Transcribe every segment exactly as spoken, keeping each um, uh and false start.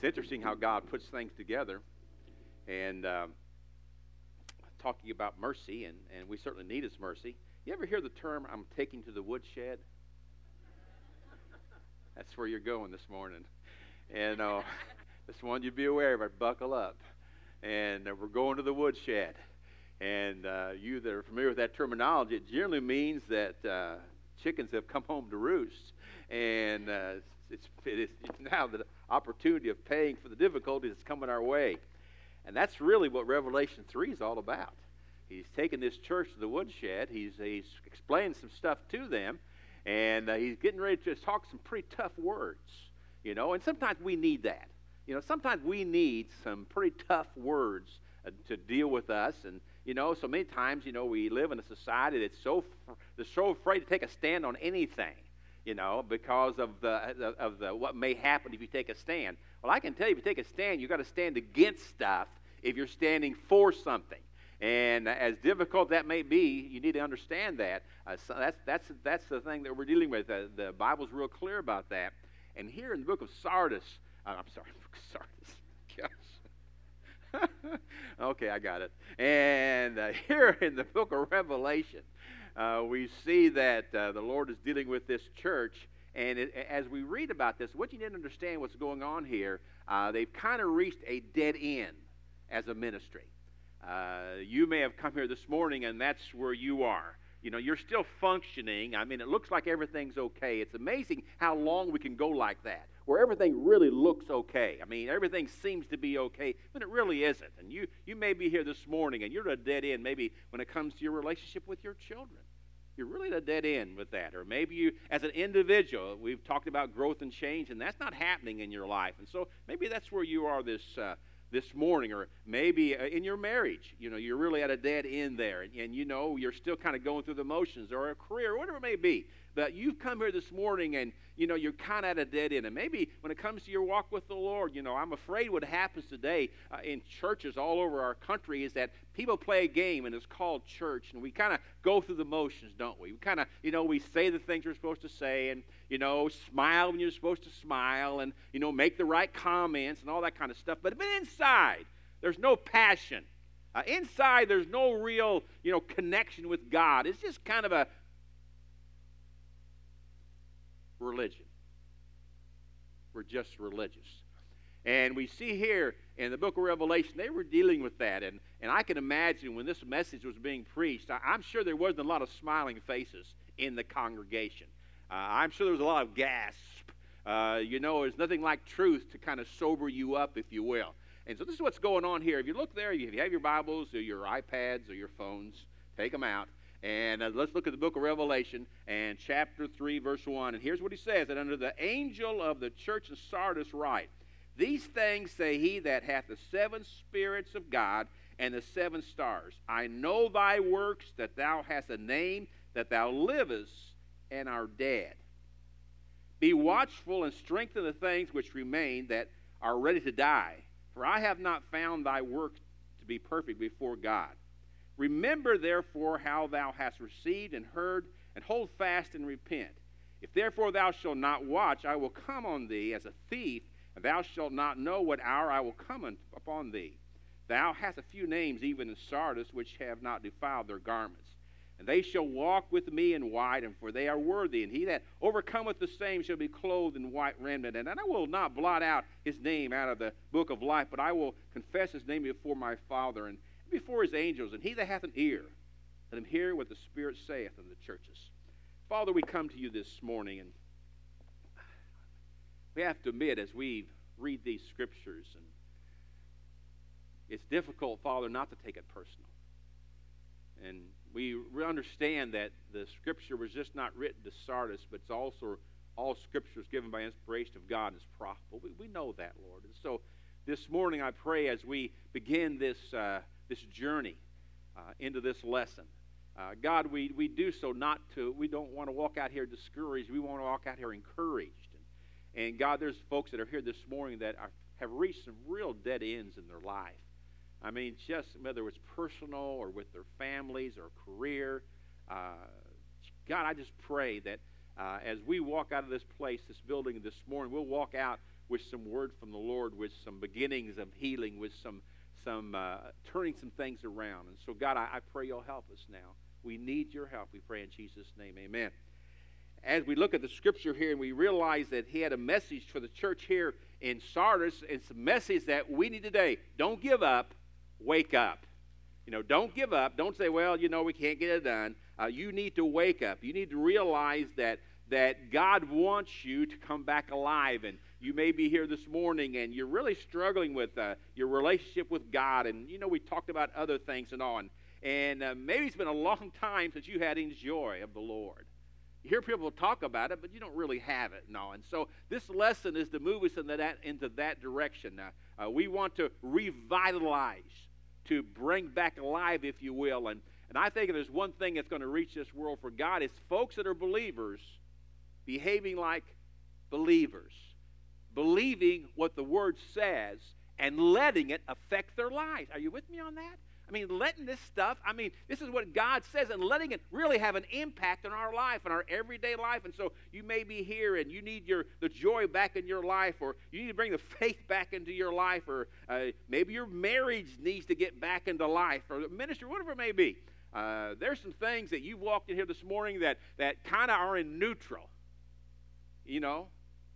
It's interesting how God puts things together. And um, talking about mercy, and, and we certainly need His mercy. You ever hear the term, I'm taking to the woodshed? That's where you're going this morning. And uh, this one you'd be aware of, buckle up. And uh, we're going to the woodshed. And uh, you that are familiar with that terminology, it generally means that uh, chickens have come home to roost. And uh, it's, it's, it's now the opportunity of paying for the difficulty that's coming our way. And that's really what Revelation three is all about. He's taken this church to the woodshed. He's, he's explained some stuff to them. And uh, he's getting ready to talk some pretty tough words, you know. And sometimes we need that. You know, sometimes we need some pretty tough words uh, to deal with us. And, you know, so many times, you know, we live in a society that's so, fr- they're so afraid to take a stand on anything, you know, because of the of the what may happen if you take a stand. Well, I can tell you, if you take a stand, you've got to stand against stuff if you're standing for something. And as difficult that may be, you need to understand that. Uh, so that's, that's, that's the thing that we're dealing with. Uh, the Bible's real clear about that. And here in the book of Sardis, uh, I'm sorry, Sardis, gosh. Okay, I got it. And uh, here in the book of Revelation, uh, we see that uh, the Lord is dealing with this church. And it, as we read about this, what you need to understand what's going on here, uh, they've kind of reached a dead end as a ministry. Uh, you may have come here this morning, and that's where you are. You know, you're still functioning. I mean, it looks like everything's okay. It's amazing how long we can go like that, where everything really looks okay. I mean, everything seems to be okay, but it really isn't. And you, you may be here this morning, and you're at a dead end maybe when it comes to your relationship with your children. You're really at a dead end with that. Or maybe you, as an individual, we've talked about growth and change, and that's not happening in your life. And so maybe that's where you are this uh, this morning. Or maybe uh, in your marriage, you know, you're really at a dead end there, and, and you know, you're still kind of going through the motions, or a career, or whatever it may be. But you've come here this morning, and, you know, you're kind of at a dead end. And maybe when it comes to your walk with the Lord, you know, I'm afraid what happens today uh, in churches all over our country is that people play a game, and it's called church. And we kind of go through the motions, don't we? We kind of, you know, we say the things we're supposed to say, and, you know, smile when you're supposed to smile, and, you know, make the right comments and all that kind of stuff. But, but inside, there's no passion. Uh, inside, there's no real, you know, connection with God. It's just kind of a religion. We're just religious. And we see here in the book of Revelation, they were dealing with that. And, and I can imagine when this message was being preached, I, I'm sure there wasn't a lot of smiling faces in the congregation. Uh, I'm sure there was a lot of gasp. Uh, you know, there's nothing like truth to kind of sober you up, if you will. And so this is what's going on here. If you look there, if you have your Bibles or your iPads or your phones, take them out. And uh, let's look at the book of Revelation and chapter three, verse one. And here's what he says. And unto the angel of the church in Sardis write, These things say he that hath the seven spirits of God and the seven stars. I know thy works, that thou hast a name, that thou livest and art dead. Be watchful and strengthen the things which remain that are ready to die. For I have not found thy work to be perfect before God. Remember, therefore, how thou hast received and heard, and hold fast and repent. If therefore thou shalt not watch, I will come on thee as a thief, and thou shalt not know what hour I will come upon thee. Thou hast a few names, even in Sardis, which have not defiled their garments. And they shall walk with me in white, and for they are worthy. And he that overcometh the same shall be clothed in white raiment. And I will not blot out his name out of the book of life, but I will confess his name before my Father, and before his angels. And he that hath an ear, let him hear what the Spirit saith unto the churches. Father, we come to you this morning, and we have to admit, as we read these scriptures, and it's difficult, Father, not to take it personal. And we understand that the scripture was just not written to Sardis, but it's also all scriptures given by inspiration of God and is profitable. We, we know that, Lord. And so this morning I pray, as we begin this uh, this journey uh, into this lesson. Uh, God, we, we do so not to, we don't want to walk out here discouraged. We want to walk out here encouraged. And, and God, there's folks that are here this morning that are, have reached some real dead ends in their life. I mean, just whether it's personal or with their families or career. Uh, God, I just pray that Uh, as we walk out of this place, this building this morning, we'll walk out with some word from the Lord, with some beginnings of healing, with some, some uh, turning some things around. And so, God, I, I pray you'll help us now. We need your help, we pray in Jesus' name, amen. As we look at the scripture here and we realize that he had a message for the church here in Sardis, it's a message that we need today. Don't give up, wake up. You know, don't give up. Don't say, well, you know, we can't get it done. Uh, you need to wake up. You need to realize that, that God wants you to come back alive. And you may be here this morning and you're really struggling with uh, your relationship with God. And, you know, we talked about other things and on. And uh, maybe it's been a long time since you had any joy of the Lord. You hear people talk about it, but you don't really have it. No. And so this lesson is to move us into that, into that direction. Uh, uh, we want to revitalize, to bring back alive, if you will. And, and I think if there's one thing that's going to reach this world for God, it's folks that are believers behaving like believers, believing what the Word says and letting it affect their lives. Are you with me on that? I mean, letting this stuff, I mean, this is what God says, and letting it really have an impact on our life, on our everyday life. And so you may be here and you need your the joy back in your life, or you need to bring the faith back into your life, or uh, maybe your marriage needs to get back into life, or the ministry, whatever it may be. Uh, there's some things that you walked in here this morning that, that kind of are in neutral. You know,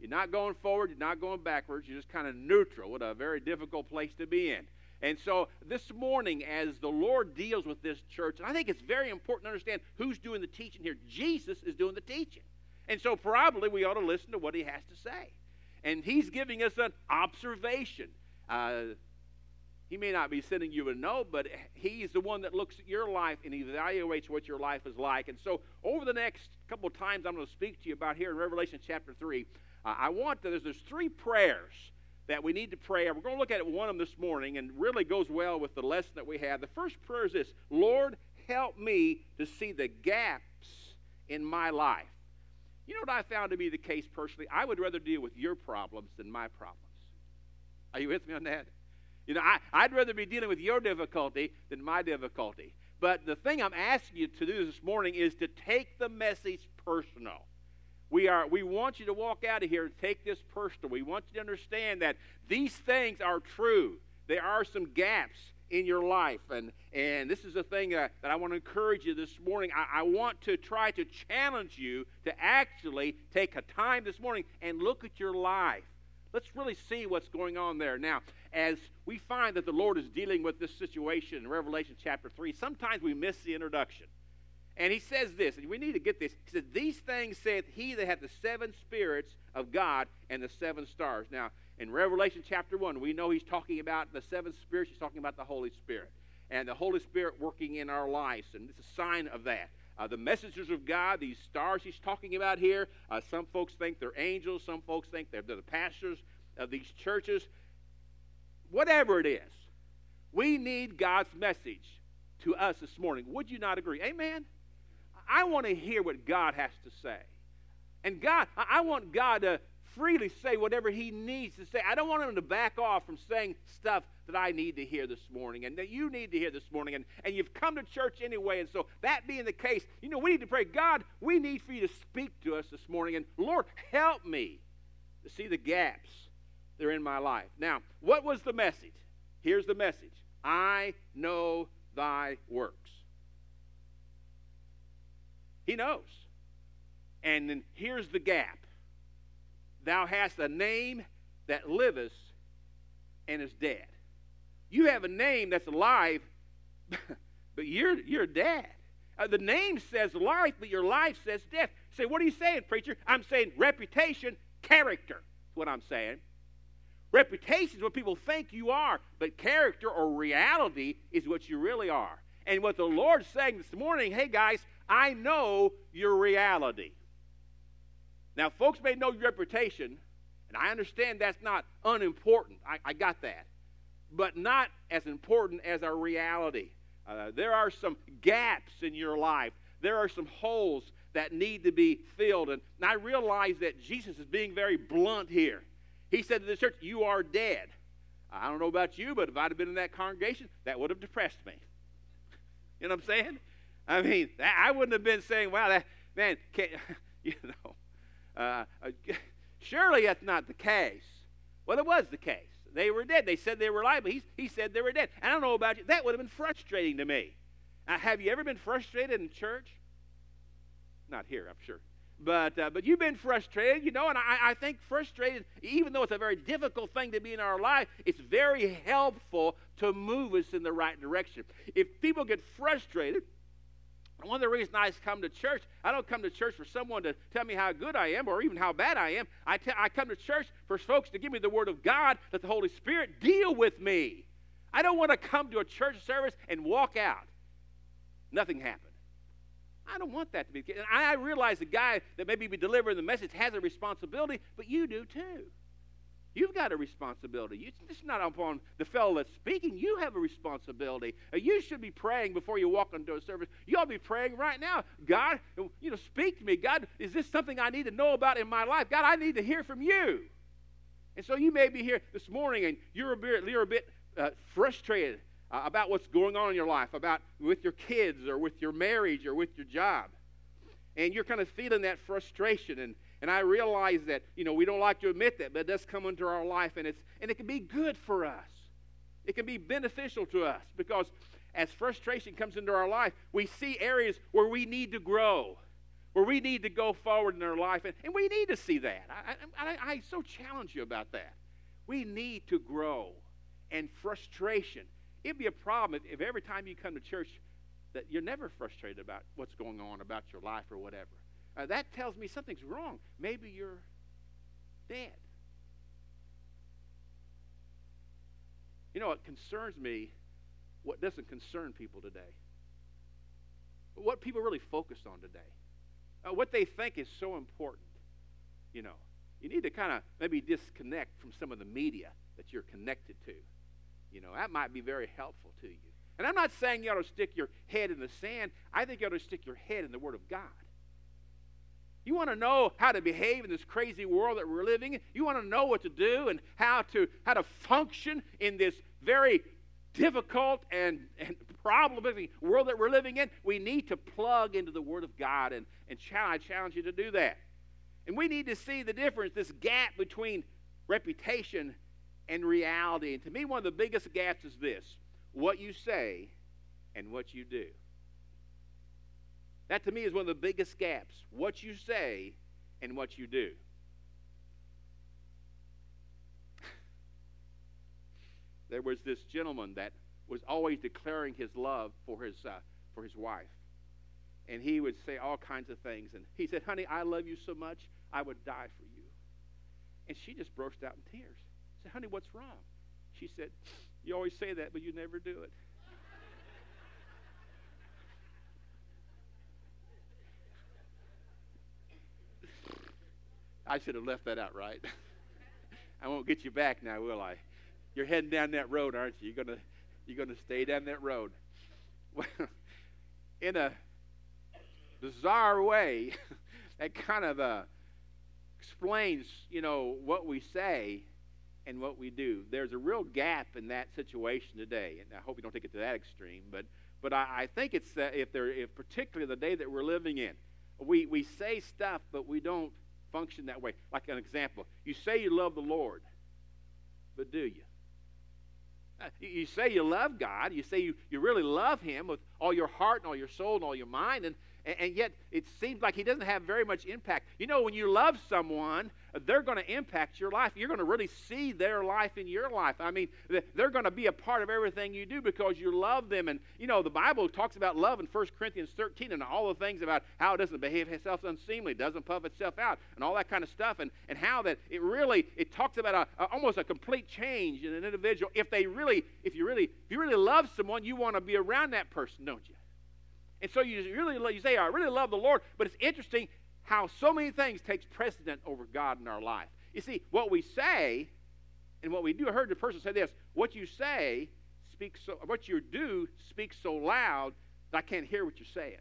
you're not going forward, you're not going backwards, you're just kind of neutral. What a very difficult place to be in. And so this morning, as the Lord deals with this church, and I think it's very important to understand who's doing the teaching here. Jesus is doing the teaching. And so probably we ought to listen to what he has to say. And he's giving us an observation. Uh, he may not be sending you a note, but he's the one that looks at your life and evaluates what your life is like. And so over the next couple of times I'm going to speak to you about here in Revelation chapter three, uh, I want to, there's, there's three prayers that we need to pray. We're going to look at one of them this morning, and really goes well with the lesson that we have. The first prayer is this: Lord, help me to see the gaps in my life. You know what I found to be the case personally? I would rather deal with your problems than my problems. Are you with me on that? You know, I, I'd rather be dealing with your difficulty than my difficulty. But the thing I'm asking you to do this morning is to take the message personal. We are. We want you to walk out of here and take this personal. We want you to understand that these things are true. There are some gaps in your life. And, and this is the thing that, that I want to encourage you this morning. I, I want to try to challenge you to actually take a time this morning and look at your life. Let's really see what's going on there. Now, as we find that the Lord is dealing with this situation in Revelation chapter three, sometimes we miss the introduction. And he says this, and we need to get this. He said, "These things saith he that hath the seven spirits of God and the seven stars." Now, in Revelation chapter one, we know he's talking about the seven spirits. He's talking about the Holy Spirit and the Holy Spirit working in our lives, and it's a sign of that. Uh, the messengers of God, these stars he's talking about here, uh, some folks think they're angels. Some folks think they're, they're the pastors of these churches. Whatever it is, we need God's message to us this morning. Would you not agree? Amen? I want to hear what God has to say. And God, I want God to freely say whatever he needs to say. I don't want him to back off from saying stuff that I need to hear this morning and that you need to hear this morning. And, and you've come to church anyway. And so that being the case, you know, we need to pray, God, we need for you to speak to us this morning. And Lord, help me to see the gaps that are in my life. Now, what was the message? Here's the message. I know thy works. He knows. And then here's the gap. Thou hast a name that livest and is dead. You have a name that's alive, but you're, you're dead. Uh, the name says life, but your life says death. Say, what are you saying, preacher? I'm saying reputation, character is what I'm saying. Reputation is what people think you are, but character or reality is what you really are. And what the Lord's saying this morning, hey guys, I know your reality. Now, folks may know your reputation, and I understand that's not unimportant. I, I got that. But not as important as our reality. Uh, there are some gaps in your life. There are some holes that need to be filled. And, and I realize that Jesus is being very blunt here. He said to the church, you are dead. I don't know about you, but if I'd have been in that congregation, that would have depressed me. You know what I'm saying? I mean, I wouldn't have been saying, wow, that, man, can, You know, uh, surely that's not the case. Well, it was the case. They were dead. They said they were alive, but he, he said they were dead. I don't know about you. That would have been frustrating to me. Now, have you ever been frustrated in church? Not here, I'm sure. But, uh, but you've been frustrated, you know, and I, I think frustrated, even though it's a very difficult thing to be in our life, it's very helpful to move us in the right direction. If people get frustrated, one of the reasons I come to church, I don't come to church for someone to tell me how good I am or even how bad I am. I, t I come to church for folks to give me the Word of God, let the Holy Spirit deal with me. I don't want to come to a church service and walk out. Nothing happened. I don't want that to be the case. And I realize the guy that maybe be delivering the message has a responsibility, but you do too. You've got a responsibility. It's not upon the fellow that's speaking. You have a responsibility. You should be praying before you walk into a service. You ought to be praying right now. God, you know, speak to me. God, is this something I need to know about in my life? God, I need to hear from you. And so you may be here this morning and you're a bit, you're a bit uh, frustrated Uh, about what's going on in your life, about with your kids or with your marriage or with your job. And you're kind of feeling that frustration. And, and I realize that, you know, we don't like to admit that, but it does come into our life. And, it's, and it can be good for us. It can be beneficial to us because as frustration comes into our life, we see areas where we need to grow, where we need to go forward in our life. And, and we need to see that. I, I, I so challenge you about that. We need to grow. And frustration, it'd be a problem if, if every time you come to church that you're never frustrated about what's going on about your life or whatever. Uh, that tells me something's wrong. Maybe you're dead. You know, it concerns me what doesn't concern people today. What people really focus on today. Uh, what they think is so important. You know, you need to kind of maybe disconnect from some of the media that you're connected to. You know, that might be very helpful to you. And I'm not saying you ought to stick your head in the sand. I think you ought to stick your head in the Word of God. You want to know how to behave in this crazy world that we're living in. You want to know what to do and how to, how to function in this very difficult and, and problematic world that we're living in. We need to plug into the Word of God, and, and I challenge you to do that. And we need to see the difference, this gap between reputation and and reality. And to me, one of the biggest gaps is this: what you say and what you do. That to me is one of the biggest gaps. What you say and what you do. There was this gentleman that was always declaring his love for his, uh, for his wife. And he would say all kinds of things. And he said, "Honey, I love you so much, I would die for you." And she just burst out in tears. I said, "Honey, what's wrong?" She said, "You always say that, but you never do it." I should have left that out, right? I won't get you back now, will I? You're heading down that road, aren't you? You're gonna, you're gonna stay down that road. Well, in a bizarre way, that kind of uh, explains, you know, what we say and what we do. There's a real gap in that situation today, and I hope you don't take it to that extreme, but but I, I think it's uh, if there, if particularly the day that we're living in, we we say stuff but we don't function that way. Like an example, you say you love the Lord, but do you? Uh, you, you say you love God, you say you you really love Him with all your heart and all your soul and all your mind, and and, and yet it seems like He doesn't have very much impact. You know, when you love someone, they're going to impact your life. You're going to really see their life in your life. I mean, they're going to be a part of everything you do because you love them. And, you know, the Bible talks about love in First Corinthians thirteen and all the things about how it doesn't behave itself unseemly, doesn't puff itself out, and all that kind of stuff, and, and how that it really, it talks about a, a, almost a complete change in an individual. If they really, if you really, if you really love someone, you want to be around that person, don't you? And so you really, you say, "I really love the Lord," but it's interesting how so many things takes precedent over God in our life. You see, what we say and what we do. I heard the person say this: "What you say speaks so, what you do speaks so loud that I can't hear what you're saying."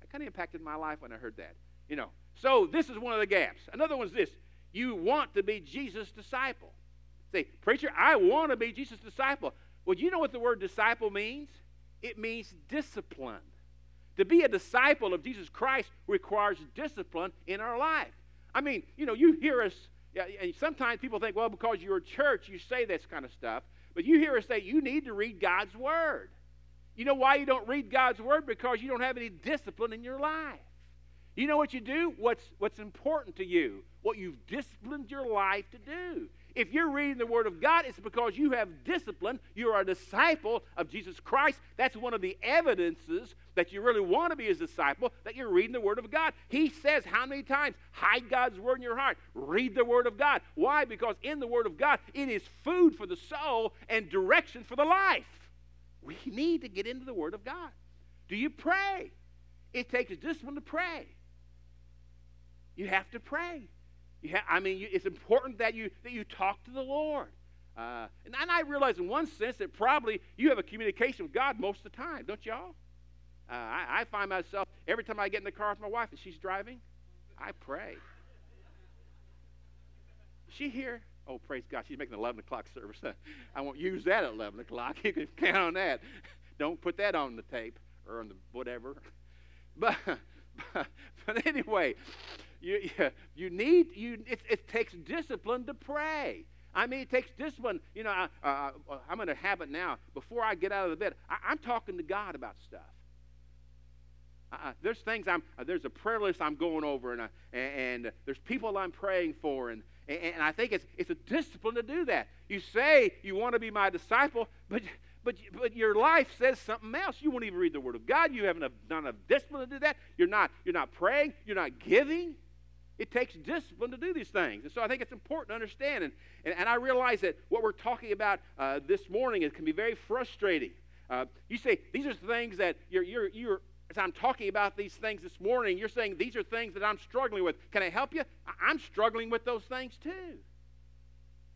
That kind of impacted my life when I heard that. You know. So this is one of the gaps. Another one's this: you want to be Jesus' disciple. Say, "Preacher, I want to be Jesus' disciple." Well, you know what the word disciple means? It means discipline. To be a disciple of Jesus Christ requires discipline in our life. I mean, you know, you hear us, and sometimes people think, well, because you're a church, you say this kind of stuff. But you hear us say, you need to read God's Word. You know why you don't read God's Word? Because you don't have any discipline in your life. You know what you do? What's, what's important to you, what you've disciplined your life to do. If you're reading the Word of God, it's because you have discipline. You are a disciple of Jesus Christ. That's one of the evidences that you really want to be His disciple, that you're reading the Word of God. He says how many times? Hide God's Word in your heart. Read the Word of God. Why? Because in the Word of God, it is food for the soul and direction for the life. We need to get into the Word of God. Do you pray? It takes discipline to pray. You have to pray. You have, I mean, you, it's important that you that you talk to the Lord. Uh, and, and I realize in one sense that probably you have a communication with God most of the time, don't y'all? Uh, I, I find myself, every time I get in the car with my wife and she's driving, I pray. Is she here? Oh, praise God. She's making the eleven o'clock service. I won't use that at eleven o'clock. You can count on that. Don't put that on the tape or on the whatever. But, but, but anyway... You, you, you need, you, it, it takes discipline to pray. I mean, it takes discipline. You know, I, uh, I'm in a habit now. Before I get out of the bed, I, I'm talking to God about stuff. Uh, there's things I'm, uh, there's a prayer list I'm going over, and, I, and, and there's people I'm praying for, and, and, and I think it's, it's a discipline to do that. You say you want to be my disciple, but... But, but your life says something else. You won't even read the Word of God. You haven't done enough discipline to do that. You're not, you're not praying. You're not giving. It takes discipline to do these things. And so I think it's important to understand. And, and, and I realize that what we're talking about uh, this morning, it can be very frustrating. Uh, you say, these are things that you're, you're, you're, as I'm talking about these things this morning, you're saying these are things that I'm struggling with. Can I help you? I'm struggling with those things too.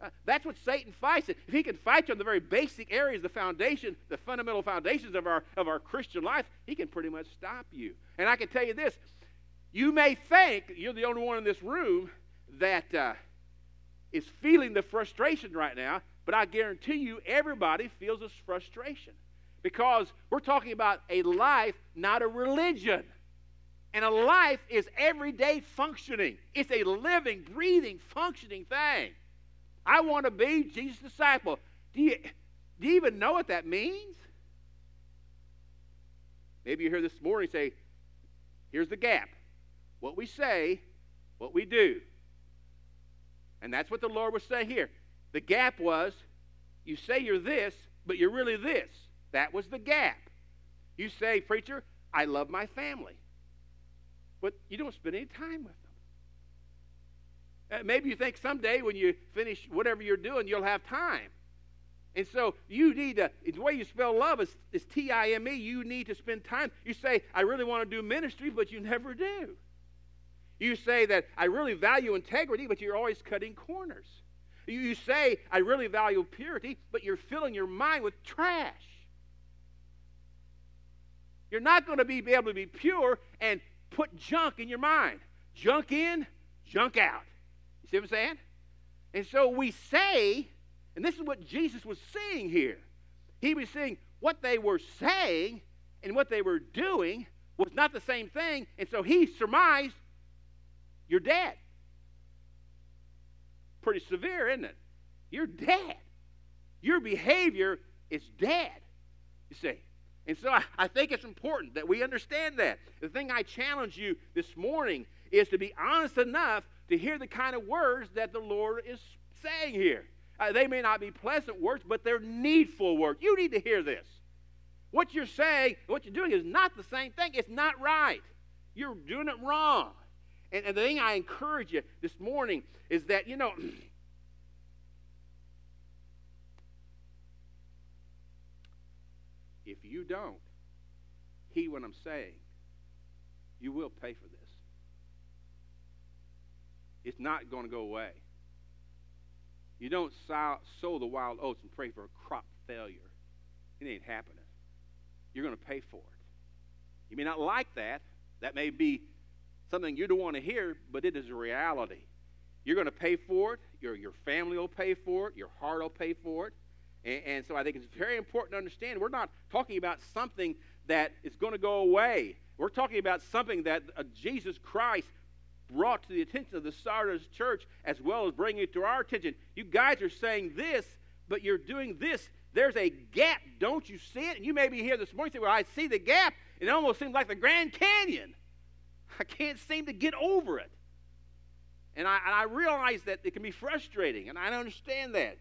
Uh, that's what Satan fights. If he can fight you on the very basic areas, the foundation, the fundamental foundations of our, of our Christian life, he can pretty much stop you. And I can tell you this, you may think you're the only one in this room that uh, is feeling the frustration right now, but I guarantee you everybody feels this frustration because we're talking about a life, not a religion. And a life is everyday functioning. It's a living, breathing, functioning thing. I want to be Jesus' disciple. Do you, do you even know what that means? Maybe you're here this morning and say, here's the gap. What we say, what we do. And that's what the Lord was saying here. The gap was, you say you're this, but you're really this. That was the gap. You say, preacher, I love my family. But you don't spend any time with them. Maybe you think someday when you finish whatever you're doing, you'll have time. And so you need to, the way you spell love is, is T I M E. You need to spend time. You say, I really want to do ministry, but you never do. You say that I really value integrity, but you're always cutting corners. You, you say, I really value purity, but you're filling your mind with trash. You're not going to be, be able to be pure and put junk in your mind. Junk in, junk out. See what I'm saying? And so we say, and this is what Jesus was seeing here. He was seeing what they were saying and what they were doing was not the same thing. And so he surmised, you're dead. Pretty severe, isn't it? You're dead. Your behavior is dead, you see. And so I, I think it's important that we understand that. The thing I challenge you this morning is to be honest enough to hear the kind of words that the Lord is saying here. Uh, they may not be pleasant words, but they're needful words. You need to hear this. What you're saying, what you're doing is not the same thing. It's not right. You're doing it wrong. And, and the thing I encourage you this morning is that, you know, if you don't heed what I'm saying, you will pay for this. It's not going to go away. You don't sow, sow the wild oats and pray for a crop failure. It ain't happening. You're going to pay for it. You may not like that. That may be something you don't want to hear, but it is a reality. You're going to pay for it. Your, your family will pay for it. Your heart will pay for it. And, and so I think it's very important to understand we're not talking about something that is going to go away. We're talking about something that uh, Jesus Christ brought to the attention of the Sardis church, as well as bringing it to our attention. You guys are saying this, but you're doing this. There's a gap. Don't you see it? And you may be here this morning and say, well, I see the gap. It almost seems like the Grand Canyon. I can't seem to get over it. And I, and I realize that it can be frustrating, and I understand that.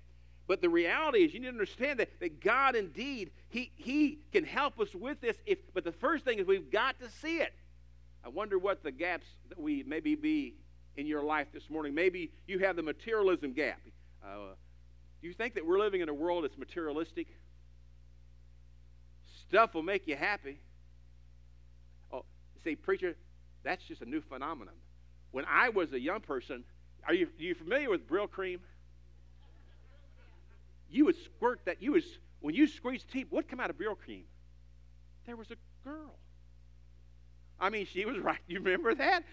But the reality is, you need to understand that, that God indeed, he, he can help us with this. If, but the first thing is we've got to see it. I wonder what the gaps that we maybe be in your life this morning. Maybe you have the materialism gap. Uh, do you think that we're living in a world that's materialistic? Stuff will make you happy. Oh, see, preacher, that's just a new phenomenon. When I was a young person, are you, are you familiar with Brill Cream? You would squirt that. You would, when you squeezed teeth, what came out of Brill Cream? There was a girl. I mean, she was right. You remember that?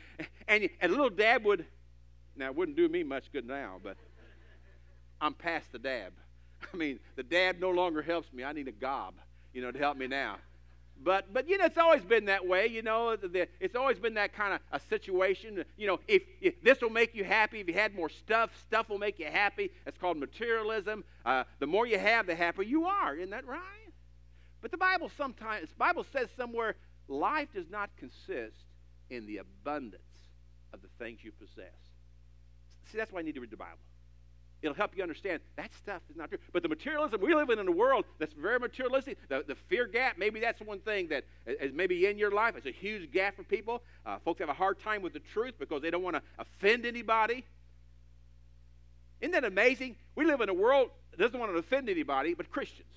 And, and little dab would, now it wouldn't do me much good now, but I'm past the dab. I mean, the dab no longer helps me. I need a gob, you know, to help me now. But, but you know, it's always been that way, you know. The, the, it's always been that kind of a situation. You know, if, if this will make you happy, if you had more stuff, stuff will make you happy. That's called materialism. Uh, the more you have, the happier you are. Isn't that right? But the Bible sometimes, the Bible says somewhere, life does not consist in the abundance of the things you possess. See, that's why I need to read the Bible. It'll help you understand that stuff is not true. But the materialism, we live in in a world that's very materialistic. The, the fear gap, maybe that's one thing that is maybe in your life. It's a huge gap for people. Uh, folks have a hard time with the truth because they don't want to offend anybody. Isn't that amazing? We live in a world that doesn't want to offend anybody but Christians.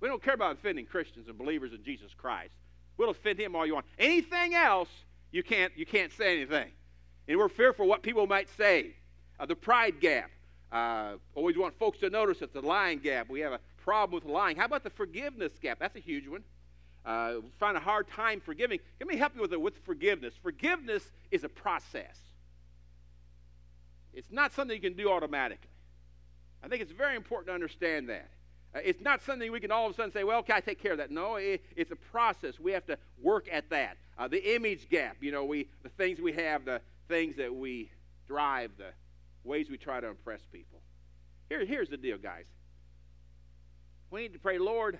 We don't care about offending Christians and believers in Jesus Christ. We'll offend him all you want. Anything else, you can't, you can't say anything. And we're fearful what people might say. Uh, the pride gap. Uh, always want folks to notice it. The lying gap. We have a problem with lying. How about the forgiveness gap? That's a huge one. Uh, we find a hard time forgiving. Let me help you with it, with forgiveness. Forgiveness is a process. It's not something you can do automatically. I think it's very important to understand that. Uh, it's not something we can all of a sudden say, well, okay, I take care of that. No, it, it's a process. We have to work at that. Uh, the image gap. You know, we the things we have, the things that we drive, the ways we try to impress people. Here, here's the deal, guys. We need to pray, Lord,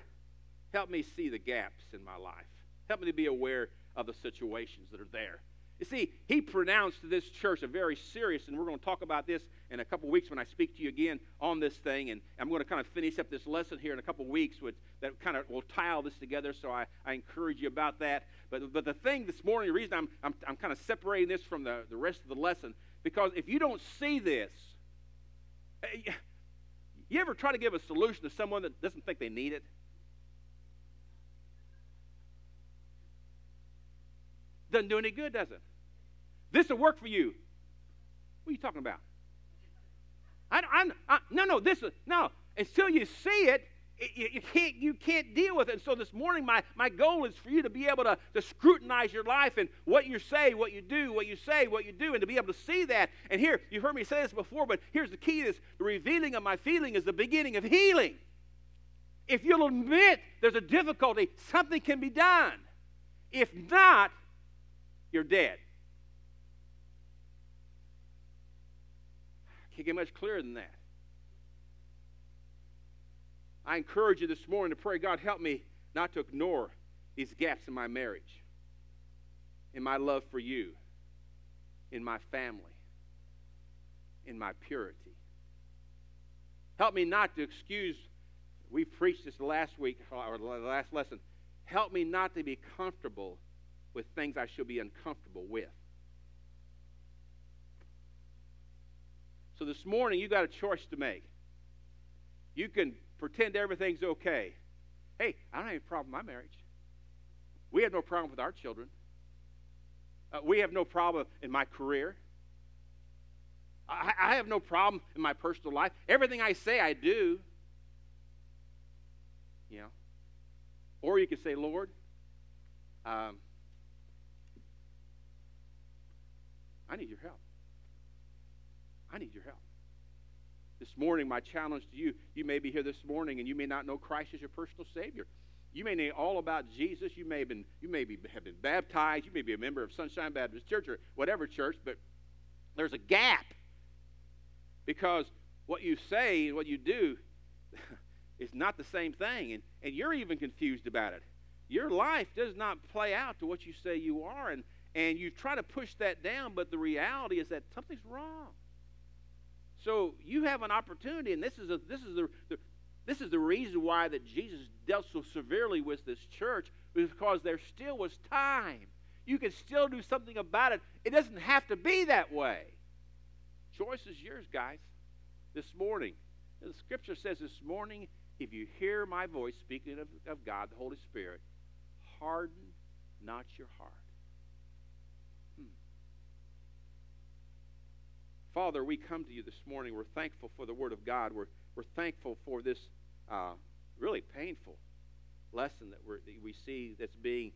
help me see the gaps in my life. Help me to be aware of the situations that are there. You see, he pronounced to this church a very serious, and we're going to talk about this in a couple weeks when I speak to you again on this thing, and I'm going to kind of finish up this lesson here in a couple weeks with, that kind of will tie all this together, so I, I encourage you about that. But, but the thing this morning, the reason I'm, I'm, I'm kind of separating this from the, the rest of the lesson, because if you don't see this, you ever try to give a solution to someone that doesn't think they need it? Doesn't do any good, does it? This will work for you. What are you talking about? I, I, I, no, no, this is, no. Until you see it, it you, you, can't, you can't deal with it. And so this morning, my, my goal is for you to be able to, to scrutinize your life and what you say, what you do, what you say, what you do, and to be able to see that. And here, you've heard me say this before, but here's the key: is the revealing of my feeling is the beginning of healing. If you'll admit there's a difficulty, something can be done. If not, you're dead. Can't get much clearer than that. I encourage you this morning to pray, God, help me not to ignore these gaps in my marriage, in my love for you, in my family, in my purity. Help me not to excuse, we preached this last week, or the last lesson, help me not to be comfortable with things I should be uncomfortable with. So this morning, you got a choice to make. You can pretend everything's okay. Hey, I don't have any problem with my marriage. We have no problem with our children. Uh, we have no problem in my career. I, I have no problem in my personal life. Everything I say, I do. You know. Or you can say, Lord, um, I need your help. I need your help. This morning, my challenge to you, you may be here this morning and you may not know Christ as your personal Savior. You may know all about Jesus. You may have been, you may be, have been baptized. You may be a member of Sonshine Baptist Church or whatever church, but there's a gap because what you say and what you do is not the same thing, and, and you're even confused about it. Your life does not play out to what you say you are, and, and you try to push that down, but the reality is that something's wrong. So you have an opportunity, and this is a, this is the, the this is the reason why that Jesus dealt so severely with this church, because there still was time. You can still do something about it. It doesn't have to be that way. Choice is yours, guys. This morning, the Scripture says this morning, if you hear my voice, speaking of, of God, the Holy Spirit, harden not your heart. Hmm. Father, we come to you this morning. We're thankful for the Word of God. We're, we're thankful for this uh, really painful lesson that, we're, that we see that's being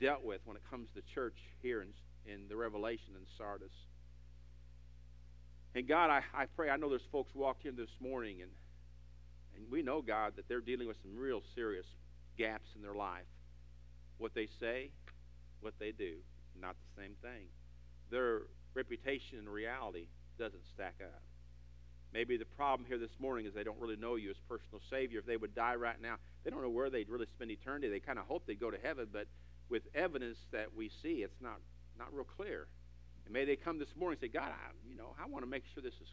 dealt with when it comes to the church here in, in the Revelation in Sardis. And God, I, I pray, I know there's folks walked in this morning and And we know, God, that they're dealing with some real serious gaps in their life. What they say, what they do, not the same thing. Their reputation and reality doesn't stack up. Maybe the problem here this morning is they don't really know you as personal Savior. If they would die right now, they don't know where they'd really spend eternity. They kind of hope they'd go to heaven, but with evidence that we see, it's not, not real clear. And may they come this morning and say, God, I, you know, I want to make sure this is,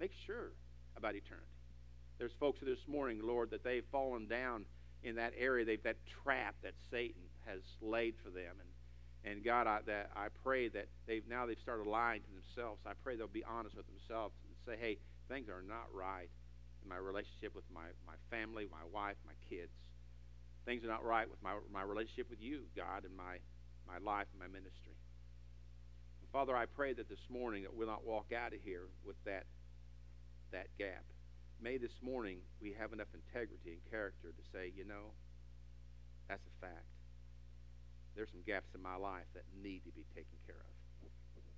make sure about eternity. There's folks this morning, Lord, that they've fallen down in that area, they've that trap that Satan has laid for them. And, and God, I, that, I pray that they've now they've started lying to themselves. I pray they'll be honest with themselves and say, hey, things are not right in my relationship with my, my family, my wife, my kids. Things are not right with my, my relationship with you, God, and my, my life and my ministry. And Father, I pray that this morning that we'll not walk out of here with that that gap. May this morning we have enough integrity and character to say, you know, that's a fact. There's some gaps in my life that need to be taken care of.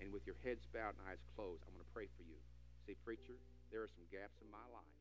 And with your heads bowed and eyes closed, I'm going to pray for you. Say, preacher, there are some gaps in my life.